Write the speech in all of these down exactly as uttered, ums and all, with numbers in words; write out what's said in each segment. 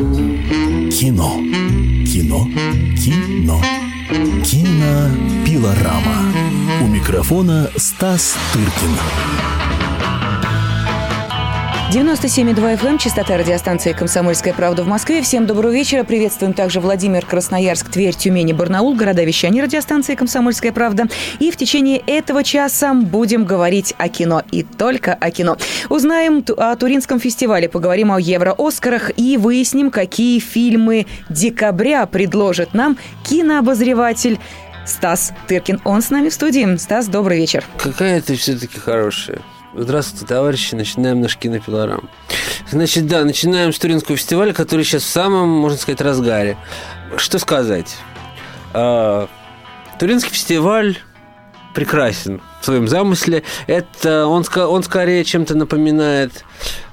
Кино. Кино. Кино. Кинопилорама. У микрофона Стас Тыркин. девяносто семь и два эф эм, частота радиостанции «Комсомольская правда» в Москве. Всем доброго вечера. Приветствуем также Владимир, Красноярск, Тверь, Тюмень и Барнаул, города вещания радиостанции «Комсомольская правда». И в течение этого часа будем говорить о кино и только о кино. Узнаем о Туринском фестивале, поговорим о Евро-Оскарах и выясним, какие фильмы декабря предложит нам кинообозреватель Стас Тыркин. Он с нами в студии. Стас, добрый вечер. Какая ты все-таки хорошая. Здравствуйте, товарищи. Начинаем наш кинопилорам. Значит, да, начинаем с Туринского фестиваля, который сейчас в самом, можно сказать, разгаре. Что сказать? Туринский фестиваль прекрасен в своем замысле. Это он, он скорее чем-то напоминает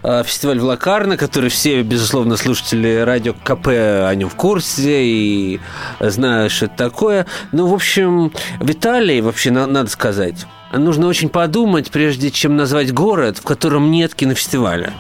фестиваль в Локарно, который все, безусловно, слушатели радио КП о нем в курсе и знают, что это такое. Ну, в общем, в Италии, вообще, надо сказать... Нужно очень подумать, прежде чем назвать город, в котором нет кинофестиваля.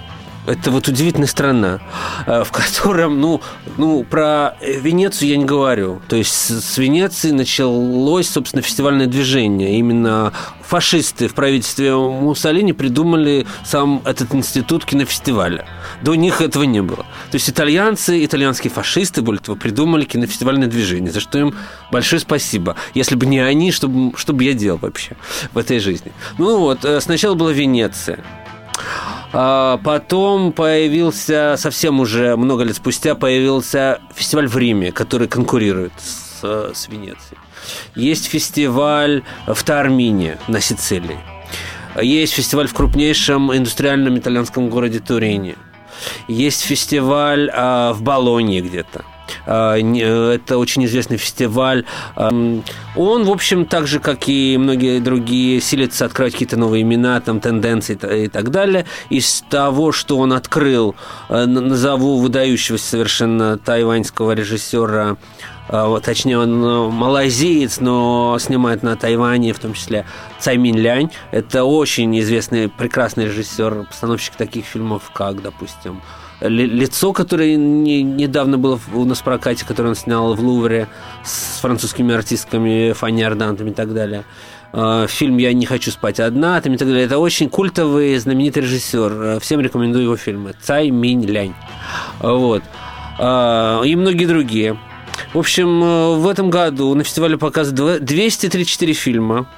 Это вот удивительная страна, в котором, ну, ну, про Венецию я не говорю. То есть с Венеции началось, собственно, фестивальное движение. Именно фашисты в правительстве Муссолини придумали сам этот институт кинофестиваля. До них этого не было. То есть итальянцы, итальянские фашисты, более того, придумали кинофестивальное движение, за что им большое спасибо. Если бы не они, что бы, что бы я делал вообще в этой жизни? Ну вот, сначала была Венеция. Потом появился, совсем уже много лет спустя, появился фестиваль в Риме, который конкурирует с, с Венецией. Есть фестиваль в Тармине на Сицилии. Есть фестиваль в крупнейшем индустриальном итальянском городе Турине. Есть фестиваль а, в Болонье где-то. Это очень известный фестиваль. Он, в общем, так же, как и многие другие, силится открывать какие-то новые имена, там, тенденции и так далее. Из того, что он открыл, назову выдающегося совершенно тайваньского режиссера, точнее, он малайзиец, но снимает на Тайване, в том числе Цай Мин Лянь. Это очень известный, прекрасный режиссер, постановщик таких фильмов, как, допустим, «Лицо», которое не, недавно было у нас в прокате, которое он снял в Лувре с французскими артистками Фанни Ардантом и так далее. Фильм «Я не хочу спать одна» там и так далее. Это очень культовый, знаменитый режиссер. Всем рекомендую его фильмы. Цай Мин Лянь. Вот. И многие другие. В общем, в этом году на фестивале показывают двести тридцать четыре фильма,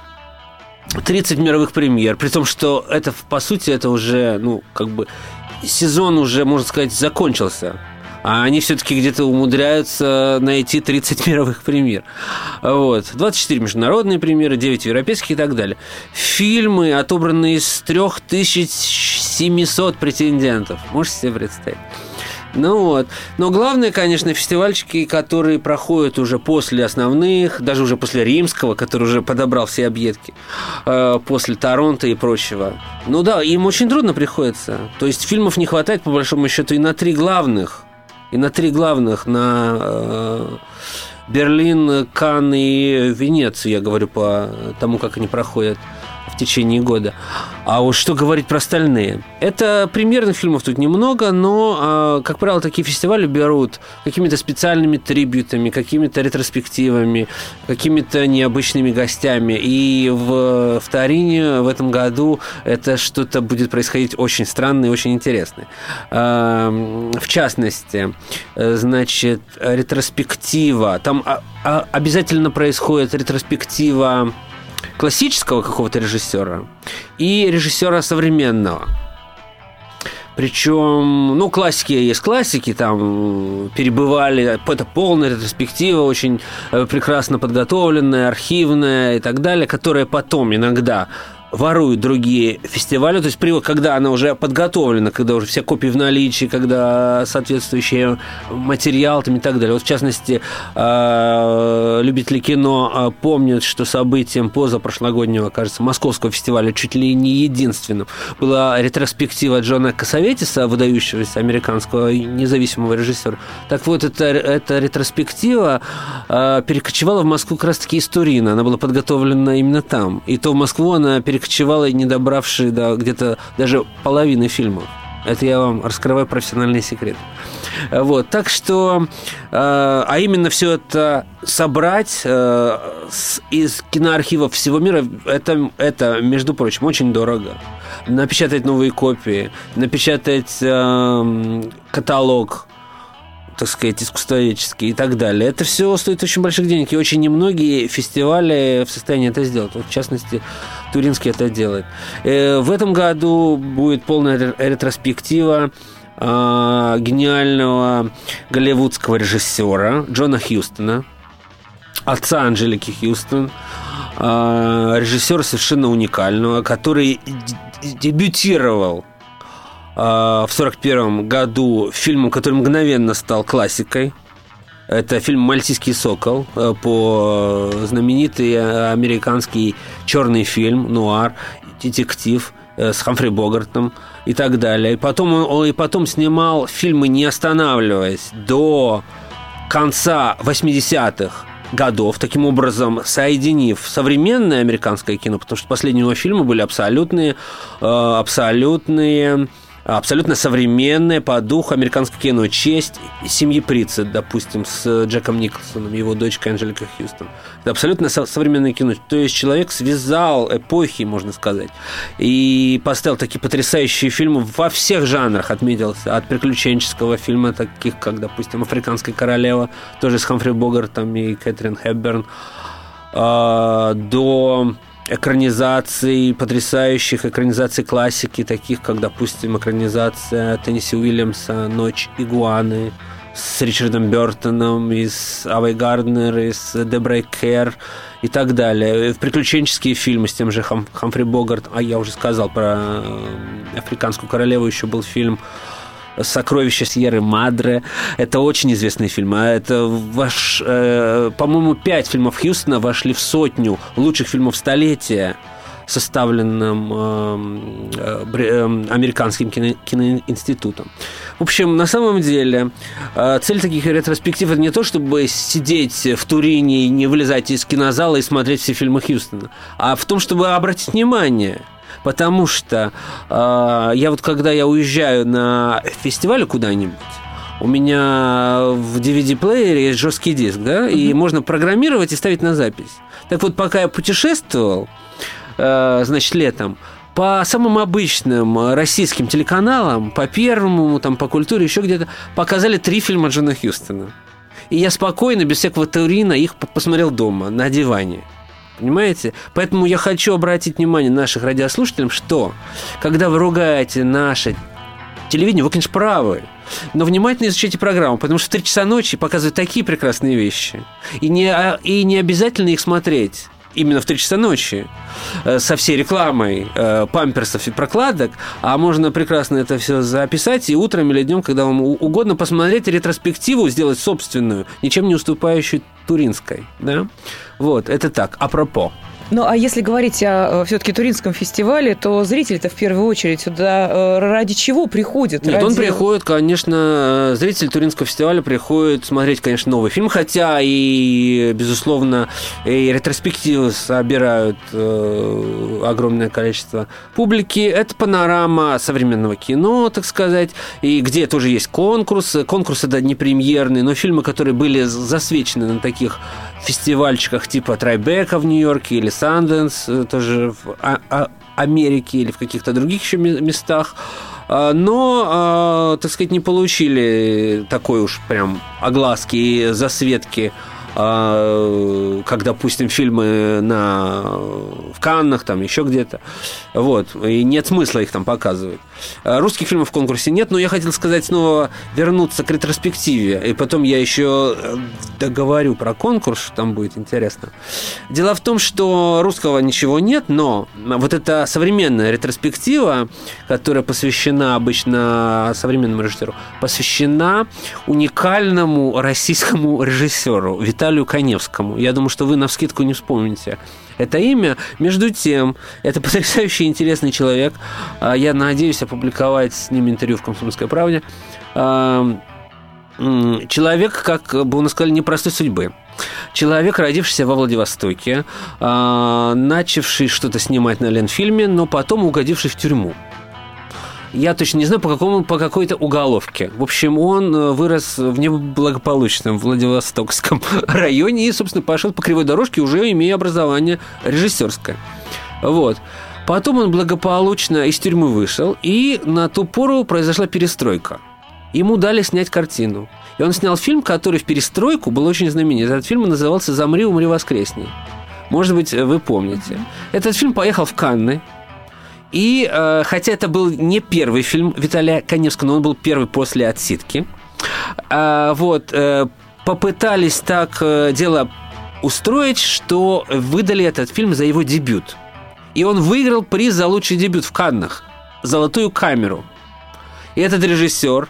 тридцать мировых премьер. При том, что это, по сути, это уже, ну, как бы... сезон уже, можно сказать, закончился, а они все-таки где-то умудряются найти тридцать мировых премьер. Вот. двадцать четыре международные премьеры, девять европейских и так далее. Фильмы, отобранные из три тысячи семьсот претендентов. Можете себе представить? Ну вот. Но главное, конечно, фестивальчики, которые проходят уже после основных, даже уже после римского, который уже подобрал все объедки, э, после Торонто и прочего. Ну да, им очень трудно приходится. То есть фильмов не хватает, по большому счету, и на три главных. И на три главных, на э, Берлин, Канны и Венецию, я говорю по тому, как они проходят в течение года. А вот что говорить про остальные? Это премьерных фильмов тут немного, но, как правило, такие фестивали берут какими-то специальными трибьютами, какими-то ретроспективами, какими-то необычными гостями. И в, в Торине в этом году это что-то будет происходить очень странное и очень интересное. В частности, значит, ретроспектива. Там обязательно происходит ретроспектива классического какого-то режиссера и режиссера современного. Причем, ну, классики есть классики, там перебывали, это полная ретроспектива, очень прекрасно подготовленная, архивная и так далее, которая потом иногда воруют другие фестивали, то есть когда она уже подготовлена, когда уже все копии в наличии, когда соответствующий материал там и так далее. Вот в частности, любители кино помнят, что событием позапрошлогоднего, кажется, московского фестиваля, чуть ли не единственным, была ретроспектива Джона Кассаветиса, выдающегося американского независимого режиссера. Так вот, эта, эта ретроспектива перекочевала в Москву как раз-таки из Турина. Она была подготовлена именно там. И то в Москву она перекочевала, кочевала, не добравшие до где-то даже половины фильмов. Это я вам раскрываю профессиональный секрет. Вот, так что, э, а именно все это собрать э, с, из киноархивов всего мира, это, это, между прочим, очень дорого. Напечатать новые копии, напечатать э, каталог, так сказать, искусствоведческий и так далее. Это все стоит очень больших денег, и очень немногие фестивали в состоянии это сделать. Вот, в частности, Туринский это делает. В этом году будет полная ретроспектива гениального голливудского режиссера Джона Хьюстона, отца Анджелики Хьюстон, режиссера совершенно уникального, который дебютировал в сорок первом году фильмом, который мгновенно стал классикой. Это фильм «Мальтийский сокол», по знаменитый американский черный фильм, нуар, детектив с Хамфри Богартом и так далее. И потом, он, и потом снимал фильмы, не останавливаясь, до конца восьмидесятых годов, таким образом соединив современное американское кино, потому что последние его фильмы были абсолютные, абсолютные... абсолютно современное по духу американское кино. «Честь семьи Притцет», допустим, с Джеком Николсоном, его дочкой Анджеликой Хьюстон. Это абсолютно со- современное кино. То есть человек связал эпохи, можно сказать, и поставил такие потрясающие фильмы во всех жанрах, отметился. От приключенческого фильма, таких как, допустим, «Африканская королева», тоже с Хамфри Богартом и Кэтрин Хепберн, до... экранизаций, потрясающих экранизаций классики, таких как, допустим, экранизация Тенниси Уильямса «Ночь игуаны» с Ричардом Бёртоном, и с Авой Гарднер, и с Деброй Керр и так далее. В приключенческие фильмы с тем же Хам, Хамфри Богарт, а я уже сказал про «Африканскую королеву», еще был фильм «Сокровища Сьерры Мадре». Это очень известный фильм. Это ваш, э, по-моему, пять фильмов Хьюстона вошли в сотню лучших фильмов столетия, составленным э, э, Американским кино, киноинститутом. В общем, на самом деле, э, цель таких ретроспектив – это не то, чтобы сидеть в Турине и не вылезать из кинозала и смотреть все фильмы Хьюстона, а в том, чтобы обратить внимание. Потому что э, я вот, когда я уезжаю на фестиваль куда-нибудь, у меня в ди ви ди-плеере есть жесткий диск, да, mm-hmm. и можно программировать и ставить на запись. Так вот, пока я путешествовал, э, значит, летом, по самым обычным российским телеканалам, по Первому, там, по Культуре, еще где-то, показали три фильма Джона Хьюстона. И я спокойно, без всякого турина, их посмотрел дома, на диване. Понимаете? Поэтому я хочу обратить внимание наших радиослушателям, что когда вы ругаете наше телевидение, вы, конечно, правы, но внимательно изучайте программу, потому что в три часа ночи показывают такие прекрасные вещи, и не, и не обязательно их смотреть именно в три часа ночи со всей рекламой памперсов и прокладок, а можно прекрасно это все записать и утром или днем, когда вам угодно, посмотреть ретроспективу, сделать собственную, ничем не уступающую туринской, да? Вот, это так, апропо. Ну, а если говорить о все-таки Туринском фестивале, то зритель-то в первую очередь сюда ради чего приходит? Нет, ради... он приходит, конечно, зритель Туринского фестиваля приходит смотреть, конечно, новый фильм, хотя и, безусловно, и ретроспективы собирают э, огромное количество публики. Это панорама современного кино, так сказать, и где тоже есть конкурсы. Конкурсы, да, не премьерные, но фильмы, которые были засвечены на таких фестивальчиках типа Трайбека в Нью-Йорке или Санденс, тоже в Америке или в каких-то других еще местах, но, так сказать, не получили такой уж прям огласки и засветки, как, допустим, фильмы на... в Каннах, там еще где-то. Вот. И нет смысла их там показывать. Русских фильмов в конкурсе нет, но я хотел сказать снова, вернуться к ретроспективе, и потом я еще договорю про конкурс, что там будет интересно. Дело в том, что русского ничего нет, но вот эта современная ретроспектива, которая посвящена обычно современному режиссеру, посвящена уникальному российскому режиссеру Виталию Виталию Каневскому. Я думаю, что вы навскидку не вспомните это имя. Между тем, это потрясающе интересный человек. Я надеюсь опубликовать с ним интервью в «Комсомольской правде». Человек, как бы у нас сказали, непростой судьбы. Человек, родившийся во Владивостоке, начавший что-то снимать на Ленфильме, но потом угодивший в тюрьму. я точно не знаю, по какому, по какой-то уголовке. В общем, он вырос в неблагополучном Владивостокском районе и, собственно, пошел по кривой дорожке, уже имея образование режиссерское. Вот. Потом он благополучно из тюрьмы вышел, и на ту пору произошла перестройка. Ему дали снять картину. И он снял фильм, который в перестройку был очень знаменит. Этот фильм назывался «Замри, умри, воскресенье». Может быть, вы помните. Этот фильм поехал в Канны. И э, хотя это был не первый фильм Виталия Каневского, но он был первый после отсидки, э, вот, э, попытались так э, дело устроить, что выдали этот фильм за его дебют. И он выиграл приз за лучший дебют в Каннах – «Золотую камеру». И этот режиссер,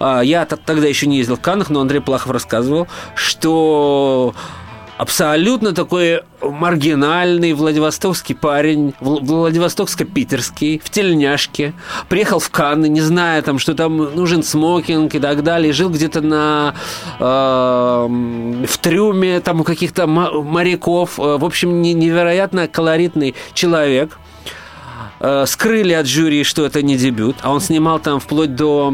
э, я т- тогда еще не ездил в Каннах, но Андрей Плахов рассказывал, что абсолютно такой маргинальный владивостокский парень, владивостокско-питерский, в тельняшке, приехал в Канны, не зная, там, что там нужен смокинг и так далее, жил где-то на, э, в трюме там, у каких-то моряков. В общем, невероятно колоритный человек. Скрыли от жюри, что это не дебют, а он снимал там вплоть до...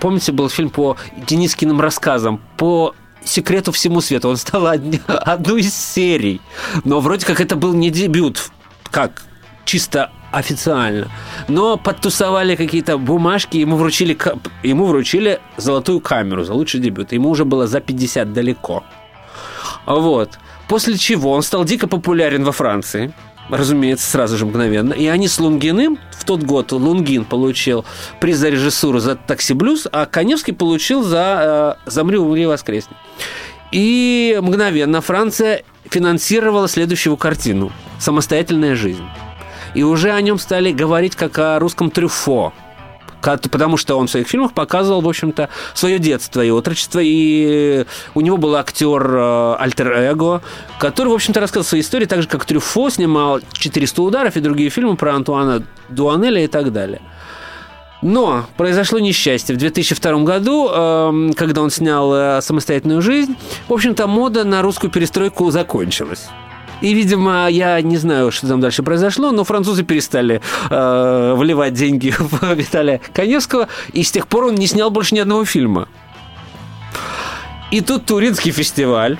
Помните, был фильм по Денискиным рассказам, по... «Секрету всему свету». Он стал одни, одну из серий. Но вроде как это был не дебют, как чисто официально. Но подтусовали какие-то бумажки, ему вручили, ему вручили «Золотую камеру» за лучший дебют. Ему уже было за пятьдесят далеко. Вот. После чего он стал дико популярен во Франции. Разумеется, сразу же мгновенно. И они с Лунгиным, в тот год Лунгин получил приз за режиссуру за «Такси Блюз», а Каневский получил за э, «Замри, умри, воскресенье». И мгновенно Франция финансировала следующую картину «Самостоятельная жизнь». И уже о нем стали говорить как о русском Трюфо, потому что он в своих фильмах показывал, в общем-то, свое детство и отрочество, и у него был актер альтер-эго, который, в общем-то, рассказывал свои истории, так же, как Трюфо снимал «четыреста ударов» и другие фильмы про Антуана Дуанеля и так далее. Но произошло несчастье. В две тысячи втором году, когда он снял «Самостоятельную жизнь», в общем-то, мода на русскую перестройку закончилась. И, видимо, я не знаю, что там дальше произошло, но французы перестали э, вливать деньги в Виталия Каневского, и с тех пор он не снял больше ни одного фильма. И тут Туринский фестиваль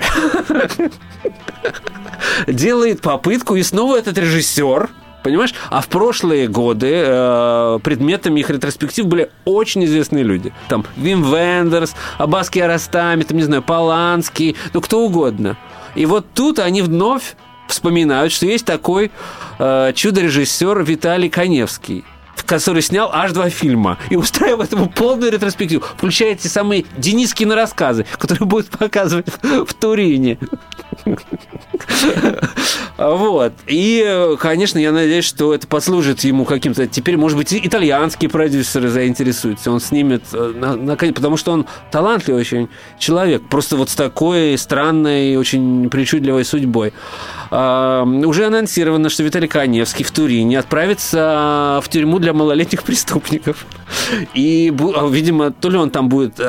делает попытку, и снова этот режиссер, понимаешь? А в прошлые годы э, предметами их ретроспектив были очень известные люди. Там Вим Вендерс, Аббаски Арастами, там, не знаю, Поланский, ну, кто угодно. И вот тут они вновь вспоминают, что есть такой э, чудо-режиссер Виталий Каневский, который снял аж два фильма и устраивал этому полную ретроспективу, включая те самые Денискины рассказы, которые будут показывать в Турине. Вот. И, конечно, я надеюсь, что это послужит ему каким-то... Теперь, может быть, итальянские продюсеры заинтересуются. Он снимет... Потому что он талантливый очень человек. Просто вот с такой странной, очень причудливой судьбой. Уже анонсировано, что Виталий Каневский в Турине отправится в тюрьму для малолетних преступников. И, видимо, то ли он там будет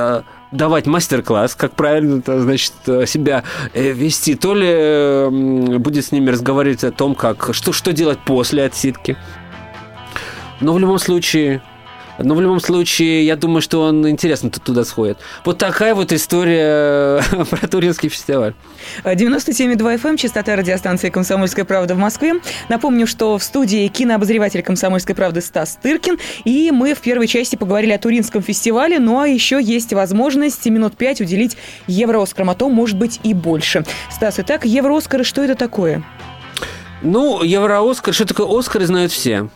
давать мастер-класс, как правильно, значит, себя вести, то ли будет с ними разговаривать о том, как, что, что делать после отсидки. Но в любом случае... Но в любом случае, я думаю, что он интересно туда сходит. Вот такая вот история про Туринский фестиваль. девяносто семь и два эф эм, частота радиостанции «Комсомольская правда» в Москве. Напомню, что в студии кинообозреватель «Комсомольской правды» Стас Тыркин. И мы в первой части поговорили о Туринском фестивале. Ну а еще есть возможность минут пять уделить Евро-Оскарам, а то, может быть, и больше. Стас, итак, Евро-Оскары, что это такое? Ну, Евро-Оскар, что такое Оскар, знают все.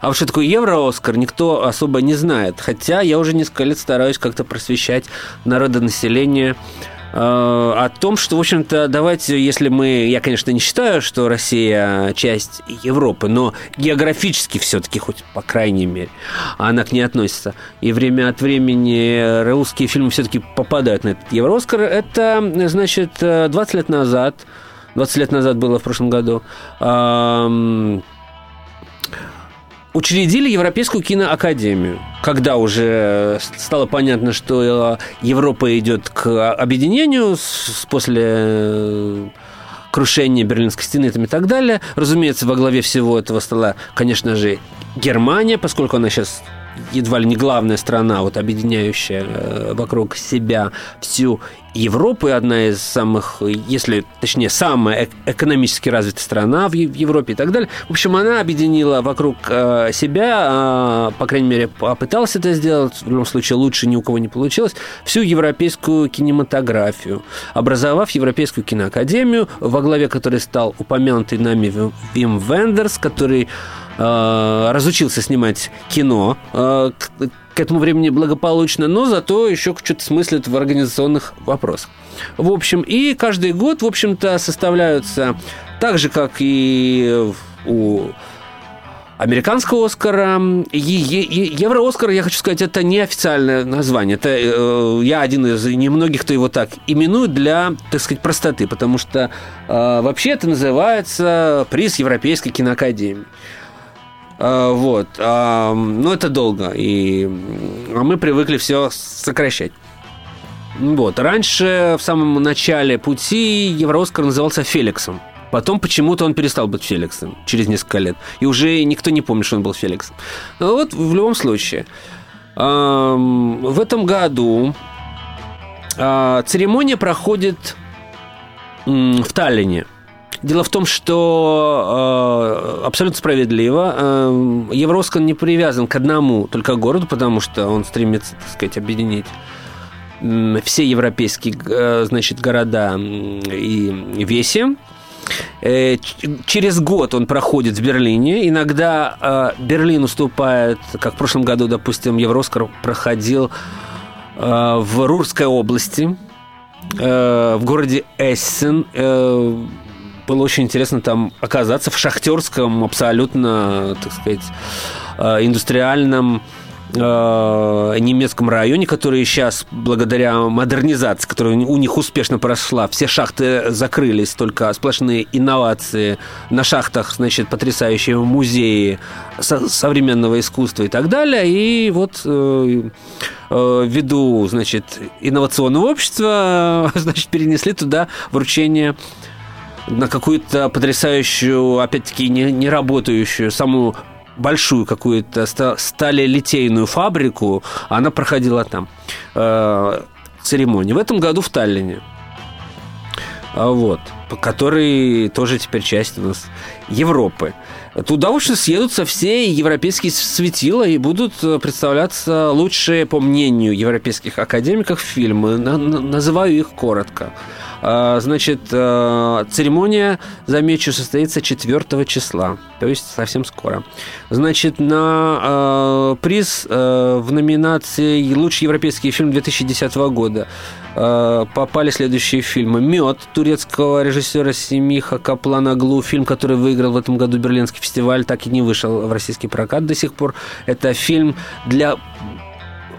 А вот что такое Евро-Оскар, никто особо не знает. Хотя я уже несколько лет стараюсь как-то просвещать народонаселение э, о том, что, в общем-то, давайте, если мы... Я, конечно, не считаю, что Россия часть Европы, но географически все-таки, хоть по крайней мере, она к ней относится. И время от времени русские фильмы все-таки попадают на этот Евро-Оскар. Это, значит, двадцать лет назад... двадцать лет назад было в прошлом году... Э, Учредили Европейскую киноакадемию, когда уже стало понятно, что Европа идет к объединению после крушения Берлинской стены там и так далее. Разумеется, во главе всего этого стала, конечно же, Германия, поскольку она сейчас едва ли не главная страна, вот, объединяющая вокруг себя всю Европу, и одна из самых, если точнее, самая экономически развитая страна в Европе и так далее. В общем, она объединила вокруг себя, по крайней мере, попыталась это сделать, в любом случае лучше ни у кого не получилось, всю европейскую кинематографию, образовав Европейскую киноакадемию, во главе которой стал упомянутый нами Вим Вендерс, который э, разучился снимать кино, э, к этому времени благополучно, но зато еще что-то смыслит в организационных вопросах. В общем, и каждый год, в общем-то, составляются так же, как и у американского Оскара, и Евро-Оскар, я хочу сказать, это не официальное название. Это, э, я один из немногих, кто его так именует для, так сказать, простоты, потому что э, вообще это называется приз Европейской киноакадемии. Вот. Но это долго, и мы привыкли все сокращать. Вот. Раньше, в самом начале пути, Евро-Оскар назывался «Феликсом». Потом почему-то он перестал быть «Феликсом» через несколько лет. И уже никто не помнит, что он был «Феликсом». Но вот в любом случае. В этом году церемония проходит в Таллине. Дело в том, что э, абсолютно справедливо э, Евроскан не привязан к одному только городу, потому что он стремится, так сказать, объединить э, все европейские э, значит, города и веси. Э, через год он проходит в Берлине. Иногда э, Берлин уступает, как в прошлом году, допустим, Евроскан проходил э, в Рурской области, э, в городе Эссен. Э, Было очень интересно там оказаться в шахтерском, абсолютно, так сказать, индустриальном э, немецком районе, который сейчас, благодаря модернизации, которая у них успешно прошла, все шахты закрылись, только сплошные инновации на шахтах, значит, потрясающие музеи со- современного искусства и так далее. И вот э, э, ввиду, значит, инновационного общества, значит, перенесли туда вручение на какую-то потрясающую, опять-таки, не, не работающую, самую большую какую-то сталелитейную фабрику. Она проходила там э, церемонию. В этом году в Таллине. Вот. Который тоже теперь часть у нас Европы. Туда, в общем, съедутся все европейские светила и будут представляться лучшие, по мнению европейских академиков, фильмы. Называю их коротко. Значит, церемония, замечу, состоится четвёртого числа, то есть совсем скоро. Значит, на приз в номинации «Лучший европейский фильм две тысячи десятого года» попали следующие фильмы. «Мёд» турецкого режиссера Семиха Капланоглу, фильм, который выиграл в этом году Берлинский фестиваль, так и не вышел в российский прокат до сих пор. Это фильм для...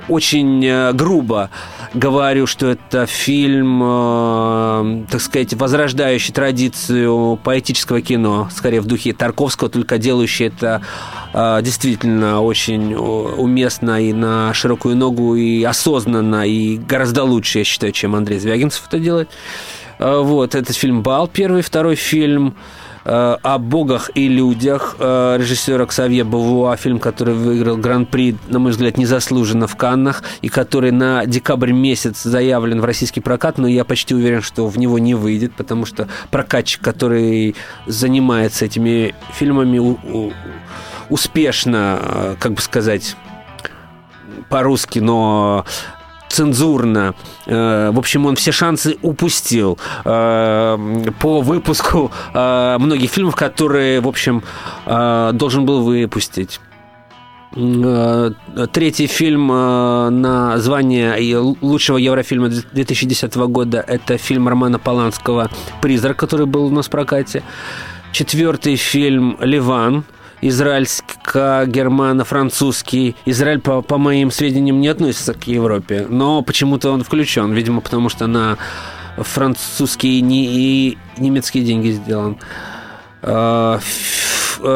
Очень грубо говорю, что это фильм, э, так сказать, возрождающий традицию поэтического кино, скорее в духе Тарковского, только делающий это э, действительно очень уместно и на широкую ногу, и осознанно, и гораздо лучше, я считаю, чем Андрей Звягинцев это делает. Э, вот, этот фильм «Бал» первый, второй фильм «О богах и людях» режиссера Ксавье Бовуа, фильм, который выиграл Гран-при, на мой взгляд, незаслуженно в Каннах, и который на декабрь месяц заявлен в российский прокат, но я почти уверен, что в него не выйдет, потому что прокатчик, который занимается этими фильмами, успешно, как бы сказать, по-русски, но... цензурно. В общем, он все шансы упустил по выпуску многих фильмов, которые, в общем, должен был выпустить. Третий фильм на звание лучшего еврофильма две тысячи десятого года – это фильм Романа Поланского «Призрак», который был у нас в прокате. Четвертый фильм «Ливан». Израильско-германо-французский. Израиль, по, по моим сведениям, не относится к Европе, но почему-то он включен, видимо, потому что на французские и немецкие деньги сделан.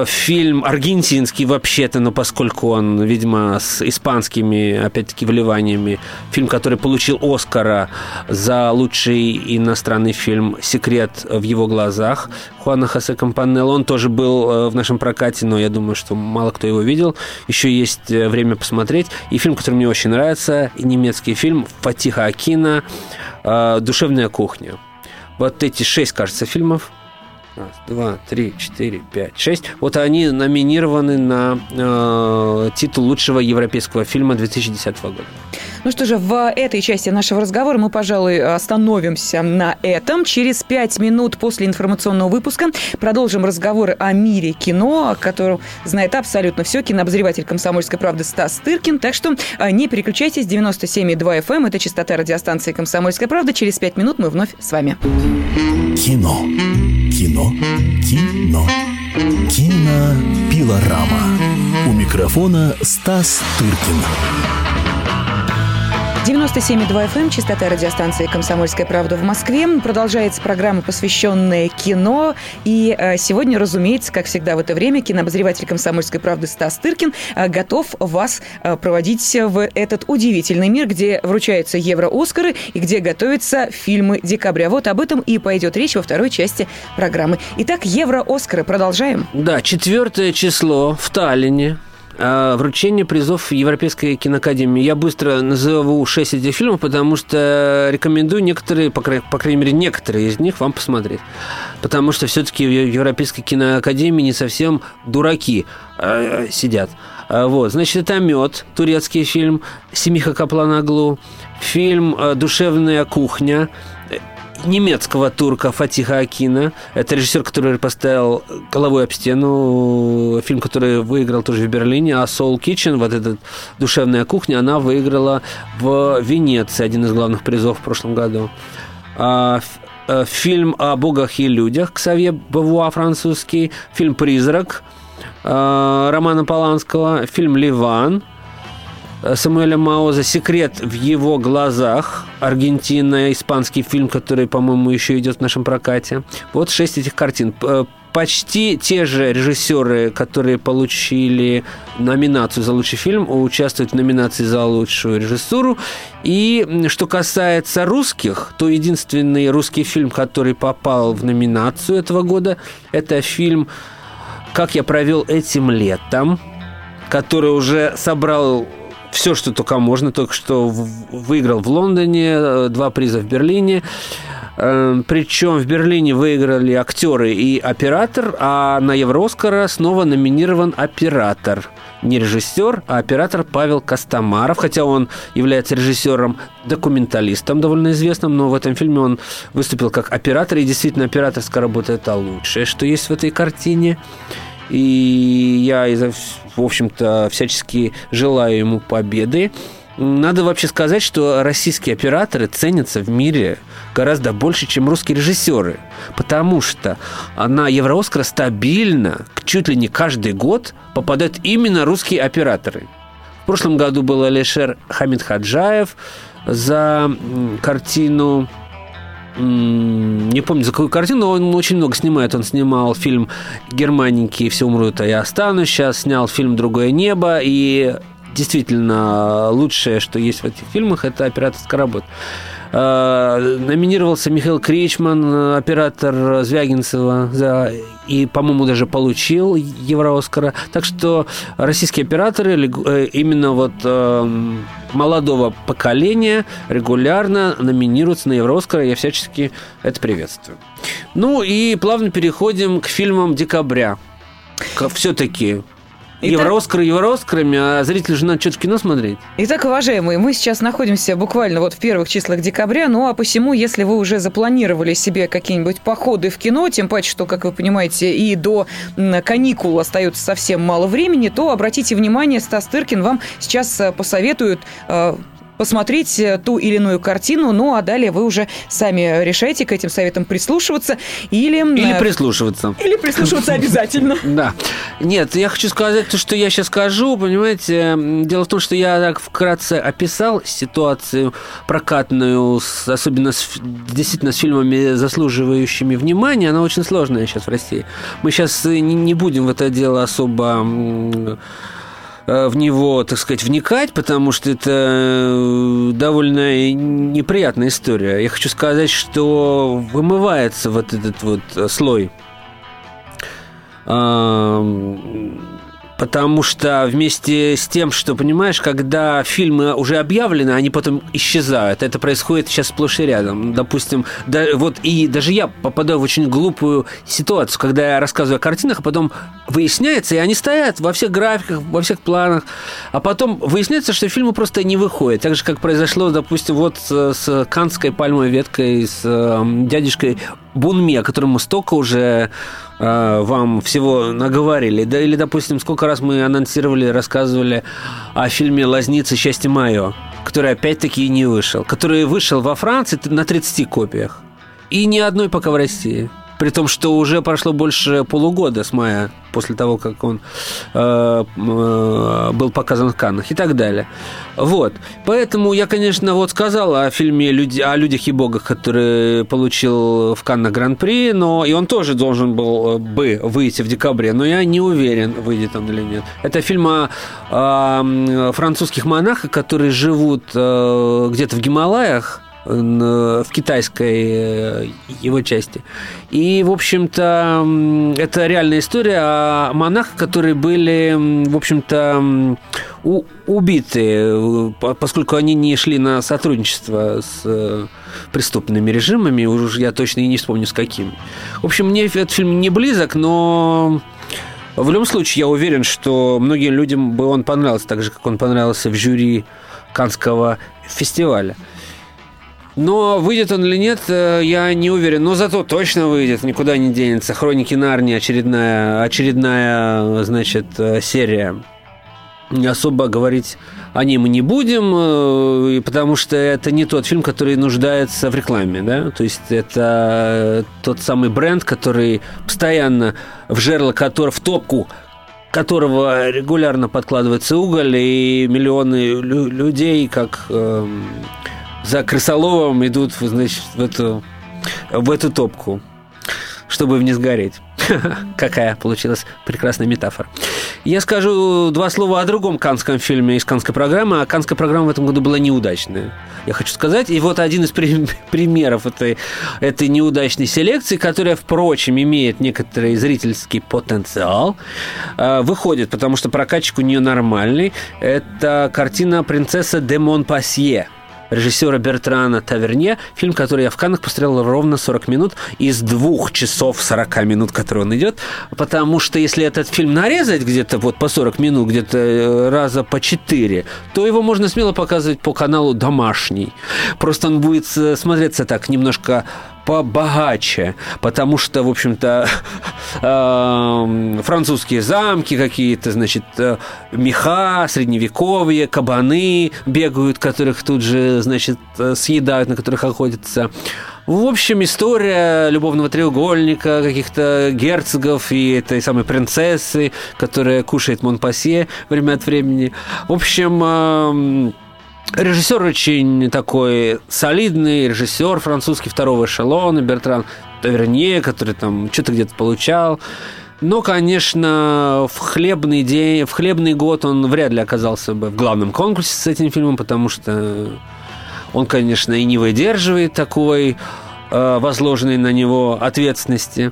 фильм аргентинский вообще-то, но поскольку он, видимо, с испанскими, опять-таки, вливаниями, фильм, который получил Оскара за лучший иностранный фильм «Секрет в его глазах» Хуана Хосе Кампанелло. Он тоже был в нашем прокате, но я думаю, что мало кто его видел. Еще есть время посмотреть. И фильм, который мне очень нравится, немецкий фильм «Фатиха Акина. Душевная кухня». Вот эти шесть, кажется, фильмов. Раз, два, три, четыре, пять, шесть. Вот они номинированы на э, титул лучшего европейского фильма две тысячи десятого года. Ну что же, в этой части нашего разговора мы, пожалуй, остановимся на этом. Через пять минут после информационного выпуска продолжим разговор о мире кино, о котором знает абсолютно все кинообозреватель «Комсомольской правды» Стас Тыркин. Так что не переключайтесь. девяносто семь и два эф эм. Это частота радиостанции «Комсомольская правда». Через пять минут мы вновь с вами. Кино. Кино, кино, кинопилорама. У микрофона Стас Тыркин. девяносто семь и два эф эм, частота радиостанции «Комсомольская правда» в Москве. Продолжается программа, посвященная кино. И сегодня, разумеется, как всегда в это время, кинообозреватель «Комсомольской правды» Стас Тыркин готов вас проводить в этот удивительный мир, где вручаются евро-оскары и где готовятся фильмы декабря. Вот об этом и пойдет речь во второй части программы. Итак, евро-оскары. Продолжаем. Да, четвертое число в Таллине. Вручение призов Европейской киноакадемии. Я быстро назову шесть этих фильмов, потому что рекомендую некоторые, по крайней мере, некоторые из них вам посмотреть. Потому что все-таки в Европейской киноакадемии не совсем дураки сидят. Вот, значит, это «Мёд», турецкий фильм, Семиха Капланоглу, фильм «Душевная кухня» немецкого турка Фатиха Акина. Это режиссер, который поставил головой об стену. Фильм, который выиграл тоже в Берлине. А Soul Kitchen, вот эта душевная кухня, она выиграла в Венеции один из главных призов в прошлом году. Фильм «О богах и людях» Ксавье Бовуа, французский. Фильм «Призрак» Романа Поланского. Фильм «Ливан» Самуэля Маоза, «Секрет в его глазах», Аргентина, испанский фильм, который, по-моему, еще идет в нашем прокате. Вот шесть этих картин. Почти те же режиссеры, которые получили номинацию за лучший фильм, участвуют в номинации за лучшую режиссуру. И что касается русских, то единственный русский фильм, который попал в номинацию этого года, это фильм «Как я провел этим летом», который уже собрал все, что только можно. Только что выиграл в Лондоне, два приза в Берлине. Причем в Берлине выиграли актеры и оператор, а на «Евро-Оскара» снова номинирован оператор. Не режиссер, а оператор Павел Костомаров, хотя он является режиссером-документалистом довольно известным, но в этом фильме он выступил как оператор, и действительно операторская работа – это лучшее, что есть в этой картине. И я, в общем-то, всячески желаю ему победы. Надо вообще сказать, что российские операторы ценятся в мире гораздо больше, чем русские режиссеры. Потому что на «Евро-Оскар» стабильно, чуть ли не каждый год, попадают именно русские операторы. В прошлом году был Алишер Хамидхаджаев за картину... Не помню, за какую картину, он очень много снимает. Он снимал фильм «Германики, все умрут, а я останусь». Сейчас снял фильм «Другое небо». И действительно, лучшее, что есть в этих фильмах, это операторская работа. Номинировался Михаил Кричман, оператор Звягинцева, за... и, по-моему, даже получил «Евро-Оскара». Так что российские операторы именно вот молодого поколения регулярно номинируются на «Евро-Оскара». Я всячески это приветствую. Ну и плавно переходим к фильмам декабря. Все-таки... Евро-Оскары евро-оскарами, а зрители же надо что-то в кино смотреть. Итак, уважаемые, мы сейчас находимся буквально вот в первых числах декабря, ну а посему, если вы уже запланировали себе какие-нибудь походы в кино, тем паче, что, как вы понимаете, и до каникул остается совсем мало времени, то обратите внимание, Стас Тыркин вам сейчас посоветует... посмотреть ту или иную картину, ну а далее вы уже сами решаете к этим советам прислушиваться или... Или прислушиваться. Или прислушиваться обязательно. Да. Нет, я хочу сказать то, что я сейчас скажу, понимаете. Дело в том, что я так вкратце описал ситуацию прокатную, особенно с, действительно с фильмами, заслуживающими внимания. Она очень сложная сейчас в России. Мы сейчас не будем в это дело особо... в него, так сказать, вникать, потому что это довольно неприятная история. Я хочу сказать, что вымывается вот этот вот слой, потому что вместе с тем, что, понимаешь, когда фильмы уже объявлены, они потом исчезают. Это происходит сейчас сплошь и рядом. Допустим, да, вот и даже я попадаю в очень глупую ситуацию, когда я рассказываю о картинах, а потом выясняется, и они стоят во всех графиках, во всех планах, а потом выясняется, что фильмы просто не выходят. Так же, как произошло, допустим, вот с, с каннской пальмовой веткой, с э, дядюшкой Бунме, которому столько уже э, вам всего наговорили. Да, или, допустим, сколько раз мы анонсировали, рассказывали о фильме «Лазница. Счастье мое», который опять-таки не вышел. Который вышел во Франции на тридцати копиях. И ни одной пока в России. При том, что уже прошло больше полугода с мая, после того, как он э, э, был показан в Каннах и так далее. Вот. Поэтому я, конечно, вот сказал о фильме «Люди, о людях и богах», который получил в Каннах Гран-при, но и он тоже должен был бы выйти в декабре, но я не уверен, выйдет он или нет. Это фильм о, о французских монахах, которые живут э, где-то в Гималаях, в китайской его части. И, в общем-то, это реальная история о монахах, которые были, в общем-то, у- убиты, поскольку они не шли на сотрудничество с преступными режимами, уже я точно и не вспомню, с какими. В общем, мне этот фильм не близок, но... В любом случае, я уверен, что многим людям бы он понравился, так же, как он понравился в жюри Каннского фестиваля. Но выйдет он или нет, я не уверен. Но зато точно выйдет, никуда не денется. «Хроники Нарнии» очередная, очередная, значит, серия. Особо говорить о ней мы не будем, потому что это не тот фильм, который нуждается в рекламе, да? То есть это тот самый бренд, который постоянно в жерло, который в топку которого регулярно подкладывается уголь, и миллионы лю- людей, как... Эм, за крысоловом идут, значит, в эту, в эту топку, чтобы не сгореть. Какая получилась прекрасная метафора. Я скажу два слова о другом каннском фильме из каннской программы. А каннская программа в этом году была неудачная, я хочу сказать. И вот один из при- примеров этой, этой неудачной селекции, которая, впрочем, имеет некоторый зрительский потенциал, э, выходит, потому что прокатчик у нее нормальный. Это картина «Принцесса де Монпасье» режиссера Бертрана Таверне, фильм, который я в Каннах посмотрел ровно сорок минут из двух часов сорока минут, которые он идет, потому что если этот фильм нарезать где-то вот по сорок минут, где-то раза по четыре, то его можно смело показывать по каналу «Домашний». Просто он будет смотреться так немножко побогаче, потому что, в общем-то, французские замки какие-то, значит, меха, средневековье, кабаны бегают, которых тут же, значит, съедают, на которых охотятся. В общем, история любовного треугольника, каких-то герцогов и этой самой принцессы, которая кушает Монпасье время от времени. В общем... Режиссер очень такой солидный, режиссер французский второго эшелона, Бертран Таверне, который там что-то где-то получал. Но, конечно, в хлебный день, в хлебный год он вряд ли оказался бы в главном конкурсе с этим фильмом, потому что он, конечно, и не выдерживает такой э, возложенной на него ответственности.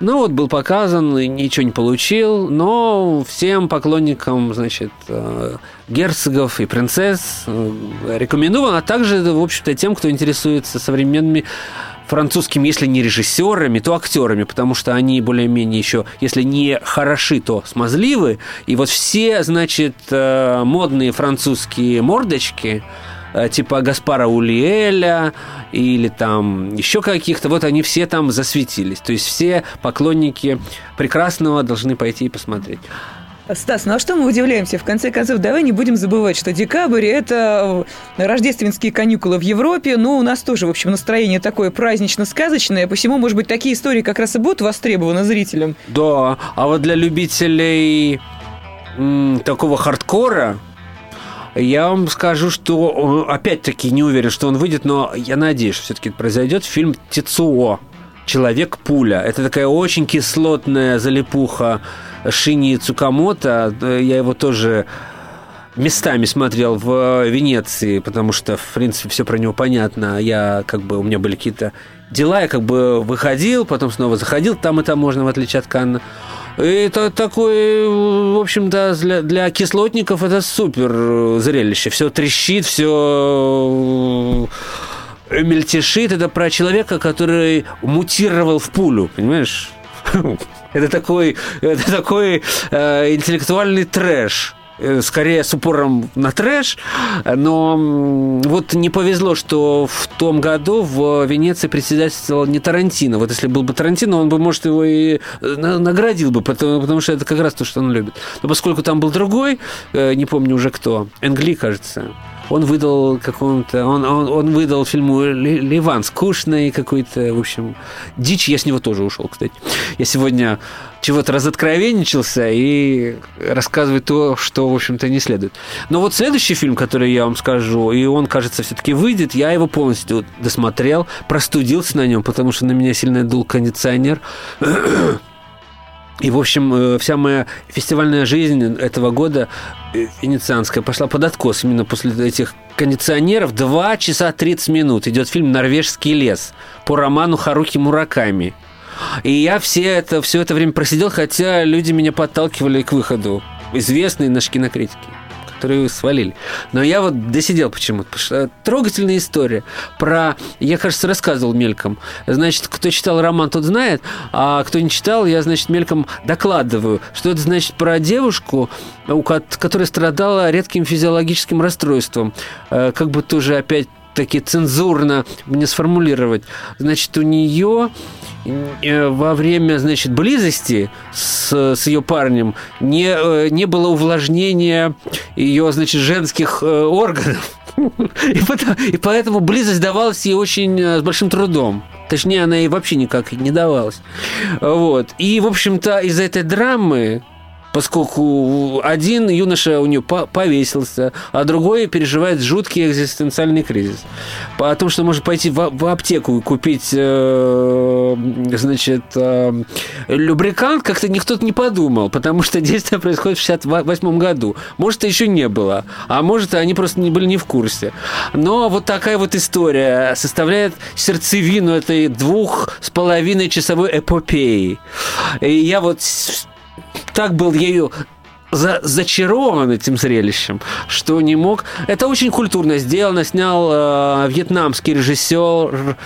Ну вот, был показан, ничего не получил, но всем поклонникам, значит, герцогов и принцесс рекомендован, а также, в общем-то, тем, кто интересуется современными французскими, если не режиссерами, то актерами, потому что они более-менее еще, если не хороши, то смазливы. И вот все, значит, модные французские мордочки... типа Гаспара Улиэля или там еще каких-то, вот они все там засветились. То есть все поклонники прекрасного должны пойти и посмотреть. Стас, ну а что мы удивляемся? В конце концов, давай не будем забывать, что декабрь – это рождественские каникулы в Европе, но у нас тоже, в общем, настроение такое празднично-сказочное, посему, может быть, такие истории как раз и будут востребованы зрителям. Да, а вот для любителей м, такого хардкора я вам скажу, что, опять-таки, не уверен, что он выйдет, но я надеюсь, что все-таки это произойдет, фильм «Тецуо. Человек-пуля». Это такая очень кислотная залипуха Шиньи Цукамото. Я его тоже местами смотрел в Венеции, потому что, в принципе, все про него понятно. Я, как бы, у меня были какие-то дела, я как бы выходил, потом снова заходил, там и там можно, в отличие от Канн. И это такой, в общем-то, для, для кислотников это супер зрелище. Все трещит, все мельтешит. Это про человека, который мутировал в пулю, понимаешь? Это такой, это такой э, интеллектуальный трэш. Скорее с упором на трэш. Но вот не повезло, что в том году в Венеции председательствовал не Тарантино. Вот если был бы Тарантино, он бы, может, его и наградил бы, потому, потому что это как раз то, что он любит. Но поскольку там был другой, не помню уже кто, Энгли, кажется, он выдал какому-то... Он, он, он выдал фильму «Ливан», скучный какой-то, в общем, дичь. Я с него тоже ушел, кстати. Я сегодня чего-то разоткровенничался и рассказываю то, что, в общем-то, не следует. Но вот следующий фильм, который я вам скажу, и он, кажется, все-таки выйдет, я его полностью досмотрел, простудился на нем, потому что на меня сильно дул кондиционер. И, в общем, вся моя фестивальная жизнь этого года, венецианская, пошла под откос именно после этих кондиционеров. два часа тридцать минут идет фильм «Норвежский лес» по роману Харуки Мураками. И я все это, все это время просидел, хотя люди меня подталкивали к выходу. Известные наши кинокритики, которые свалили. Но я вот досидел почему-то. Потому что трогательная история про... Я, кажется, рассказывал мельком. Значит, кто читал роман, тот знает, а кто не читал, я, значит, мельком докладываю, что это, значит, про девушку, которая страдала редким физиологическим расстройством. Как бы тоже опять-таки цензурно мне сформулировать. Значит, у нее... во время, значит, близости с, с ее парнем не, не было увлажнения ее, значит, женских органов. И, потому, и поэтому близость давалась ей очень с большим трудом. Точнее, она ей вообще никак не давалась. Вот. И, в общем-то, из-за этой драмы, поскольку один юноша у нее повесился, а другой переживает жуткий экзистенциальный кризис. О том, что может пойти в аптеку и купить, значит, любрикант, как-то никто не подумал, потому что действие происходит в шестьдесят восьмом году. Может, еще не было, а может, они просто не были не в курсе. Но вот такая вот история составляет сердцевину этой двух с половиной часовой эпопеи. И я вот... так был ею за- зачарован этим зрелищем, что не мог. Это очень культурно сделано. Снял э, вьетнамский режиссер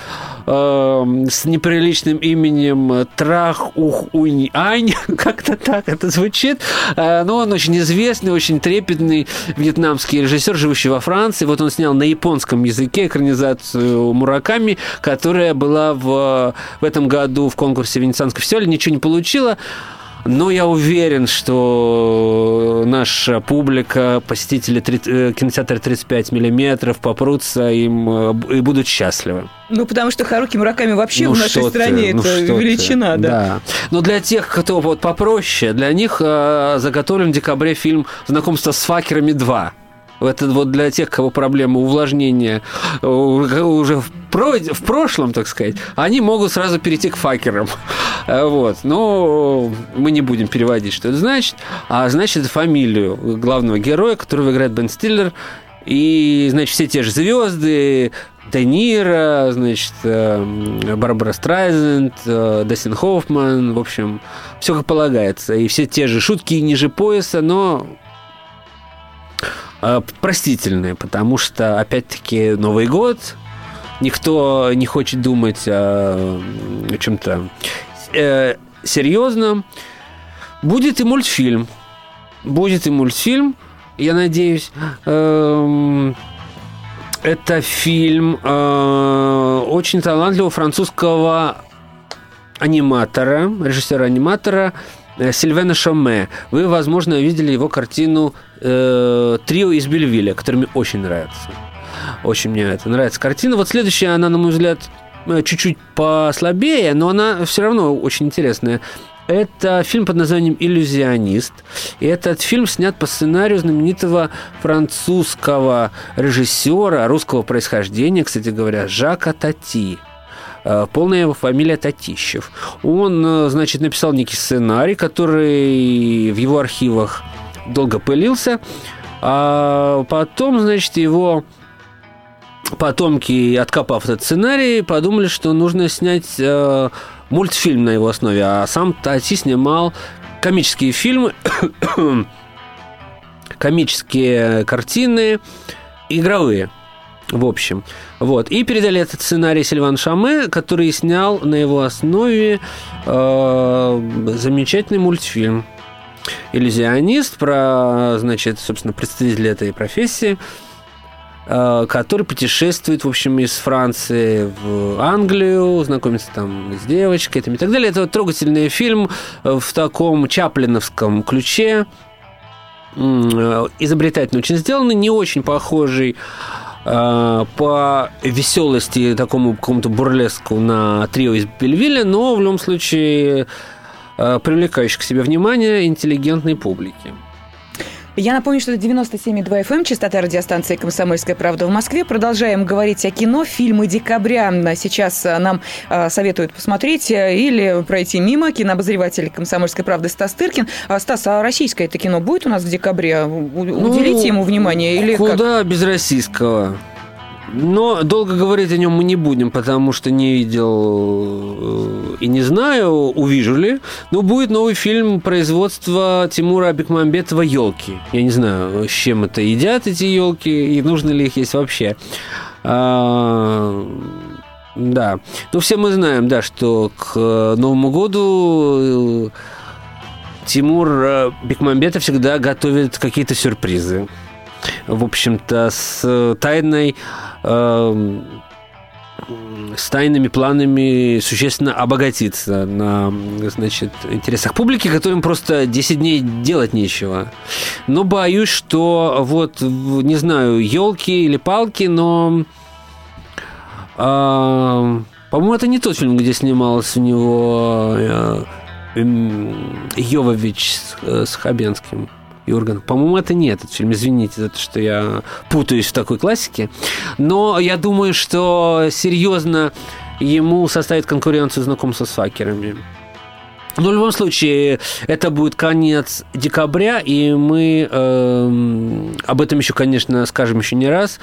э, с неприличным именем Трах Ух Уинь Ань. Как-то так это звучит. Э, но он очень известный, очень трепетный вьетнамский режиссер, живущий во Франции. Вот он снял на японском языке экранизацию Мураками, которая была в, в этом году в конкурсе Венецианского фестиваля. Ничего не получила. Но я уверен, что наша публика, посетители кинотеатра тридцать пять миллиметров попрутся им и будут счастливы. Ну, потому что Харуки Мураками вообще ну, в нашей стране ты, это ну, величина, да. да. Но для тех, кто вот попроще, для них э, заготовлен в декабре фильм «Знакомство с факерами два». Это вот для тех, кого проблема увлажнения уже в, про- в прошлом, так сказать, они могут сразу перейти к факерам. Вот. Но мы не будем переводить, что это значит. А значит, это фамилию главного героя, которого играет Бен Стиллер. И, значит, все те же звезды. Де Ниро, значит, Барбара Страйзенд, Дастин Хоффман. В общем, все как полагается. И все те же шутки ниже пояса, но... простительные, потому что, опять-таки, Новый год, никто не хочет думать о, о чем-то э, серьезном. Будет и мультфильм. Будет и мультфильм, я надеюсь. Эм, это фильм э, очень талантливого французского аниматора, режиссера-аниматора Сильвена Шоме. Вы, возможно, видели его картину э, «Трио из Бельвилля», которая мне очень нравится. Очень мне это нравится картина. Вот следующая, она, на мой взгляд, чуть-чуть послабее, но она все равно очень интересная. Это фильм под названием «Иллюзионист». И этот фильм снят по сценарию знаменитого французского режиссера русского происхождения, кстати говоря, Жака Тати. Полная его фамилия Татищев. Он, значит, написал некий сценарий, который в его архивах долго пылился. А потом, значит, его потомки, откопав этот сценарий, подумали, что нужно снять э, мультфильм на его основе. А сам Тати снимал комические фильмы, комические картины, игровые. В общем, вот. И передали этот сценарий Сильван Шоме, который снял на его основе э, замечательный мультфильм «Иллюзионист» про, значит, собственно, представителя этой профессии, э, который путешествует, в общем, из Франции в Англию, знакомится там с девочкой там, и так далее. Это вот трогательный фильм в таком чаплиновском ключе, э, изобретательно очень сделанный, не очень похожий по веселости, такому какому-то бурлеску на «Трио из Бельвилля», но в любом случае привлекающий к себе внимание интеллигентной публики. Я напомню, что это девяносто семь и два эф эм, частота радиостанции «Комсомольская правда» в Москве. Продолжаем говорить о кино. Фильмы декабря сейчас нам э, советуют посмотреть или пройти мимо. Кинообозреватель «Комсомольской правды» Стас Тыркин. А, Стас, а российское это кино будет у нас в декабре? У- ну, уделите ему внимание или куда как? Куда без российского? Но долго говорить о нем мы не будем, потому что не видел и не знаю, увижу ли. Но будет новый фильм производства Тимура Бекмамбетова «Елки». Я не знаю, с чем это едят эти елки и нужно ли их есть вообще. А, да. Ну, все мы знаем, да, что к Новому году Тимур Бекмамбетов всегда готовит какие-то сюрпризы. В общем-то, с тайной, э, с тайными планами существенно обогатиться на, значит, интересах публики, которым просто десять дней делать нечего. Но боюсь, что вот, не знаю, елки или палки, но, э, по-моему, это не тот фильм, где снималась у него э, э, Йовович с, э, с Хабенским. Юрген. По-моему, это не этот фильм. Извините за то, что я путаюсь в такой классике. Но я думаю, что серьезно ему составит конкуренцию знакомство с факерами. Но в любом случае, это будет конец декабря, и мы э, об этом еще, конечно, скажем еще не раз,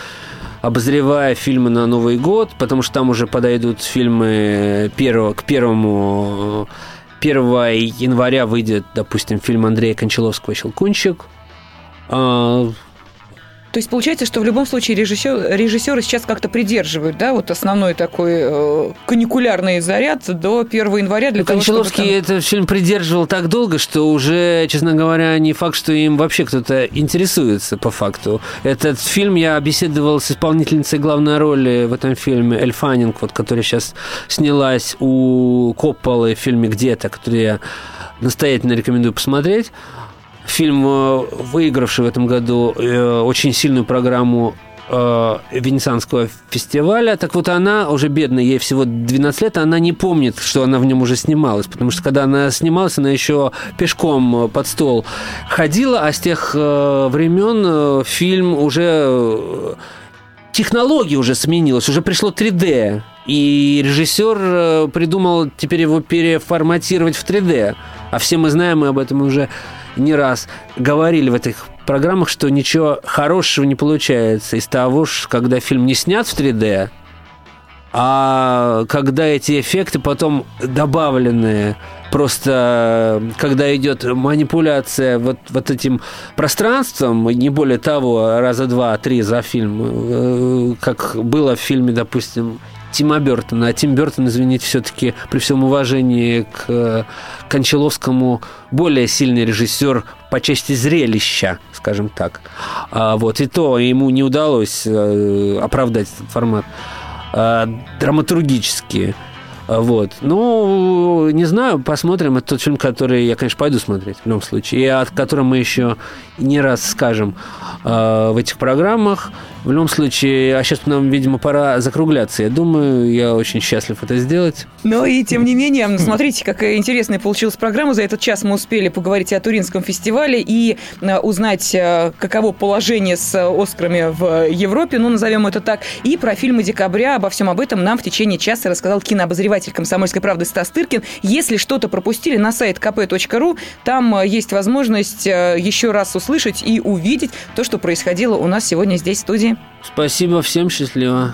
обозревая фильмы на Новый год, потому что там уже подойдут фильмы первого, к первому... первого января выйдет, допустим, фильм Андрея Кончаловского «Щелкунчик». То есть получается, что в любом случае режиссер, режиссеры сейчас как-то придерживают, да, вот основной такой э, каникулярный заряд до первого января для ну, того, Кончаловский чтобы... Кончаловский этот фильм придерживал так долго, что уже, честно говоря, не факт, что им вообще кто-то интересуется по факту. Этот фильм я беседовал с исполнительницей главной роли в этом фильме Эль Фаннинг, вот, которая сейчас снялась у Копполы в фильме «Где-то», который я настоятельно рекомендую посмотреть. Фильм, выигравший в этом году э, очень сильную программу э, Венецианского фестиваля. Так вот, она уже бедная, ей всего двенадцать лет, она не помнит, что она в нем уже снималась, потому что, когда она снималась, она еще пешком под стол ходила, а с тех э, времен э, фильм уже... Э, технология уже сменилась, уже пришло три дэ, и режиссер э, придумал теперь его переформатировать в три дэ. А все мы знаем, мы об этом уже... не раз говорили в этих программах, что ничего хорошего не получается из того, когда фильм не снят в три дэ, а когда эти эффекты потом добавлены, просто когда идет манипуляция вот, вот этим пространством, не более того, раза два-три за фильм, как было в фильме, допустим, Тима Бёртона. А Тим Бёртон, извините, все-таки при всем уважении к Кончаловскому более сильный режиссер по части зрелища, скажем так. Вот. И то ему не удалось оправдать этот формат драматургически. Вот. Ну, не знаю, посмотрим. Это тот фильм, который я, конечно, пойду смотреть в любом случае, и о котором мы еще не раз скажем э, в этих программах. В любом случае, а сейчас нам, видимо, пора закругляться. Я думаю, я очень счастлив это сделать. Ну и, тем не менее, смотрите, какая интересная получилась программа. За этот час мы успели поговорить о Туринском фестивале и узнать, каково положение с «Оскарами» в Европе, ну, назовем это так, и про фильмы декабря. Обо всем об этом нам в течение часа рассказал кинообозреватель «Комсомольской правды» Стас Тыркин. Если что-то пропустили, на сайт ка пэ точка ру, там есть возможность еще раз услышать и увидеть то, что происходило у нас сегодня здесь в студии. Спасибо всем, счастливо.